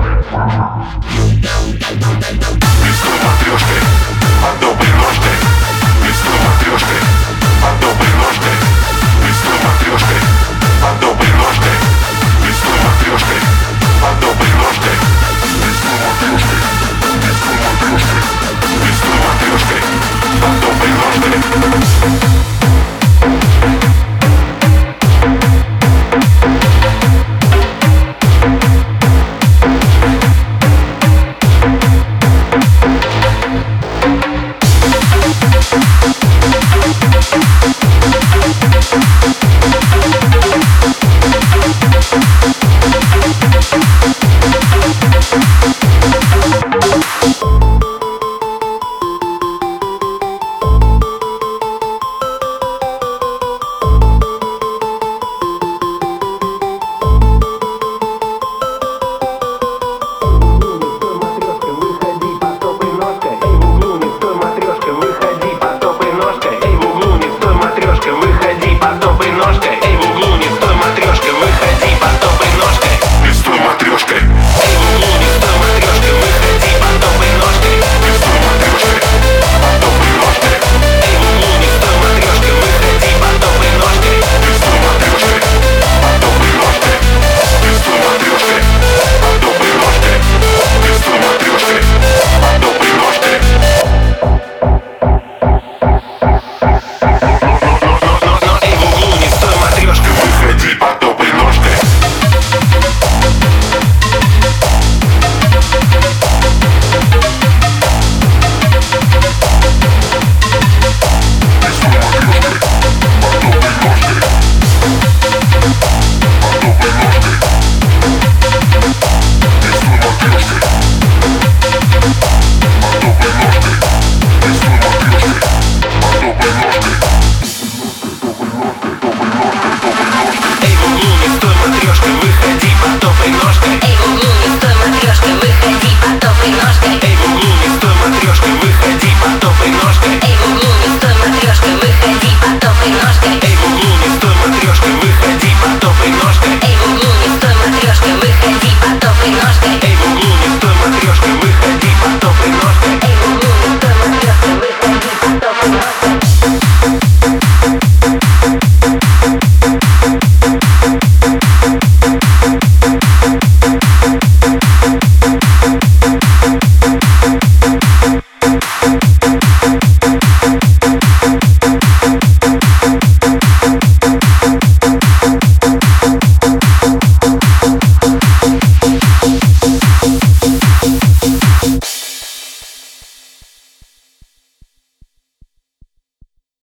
Листу матрешкой, а доброй ножкой. Листу матрешкой, а доброй ножкой. Листу матрешкой.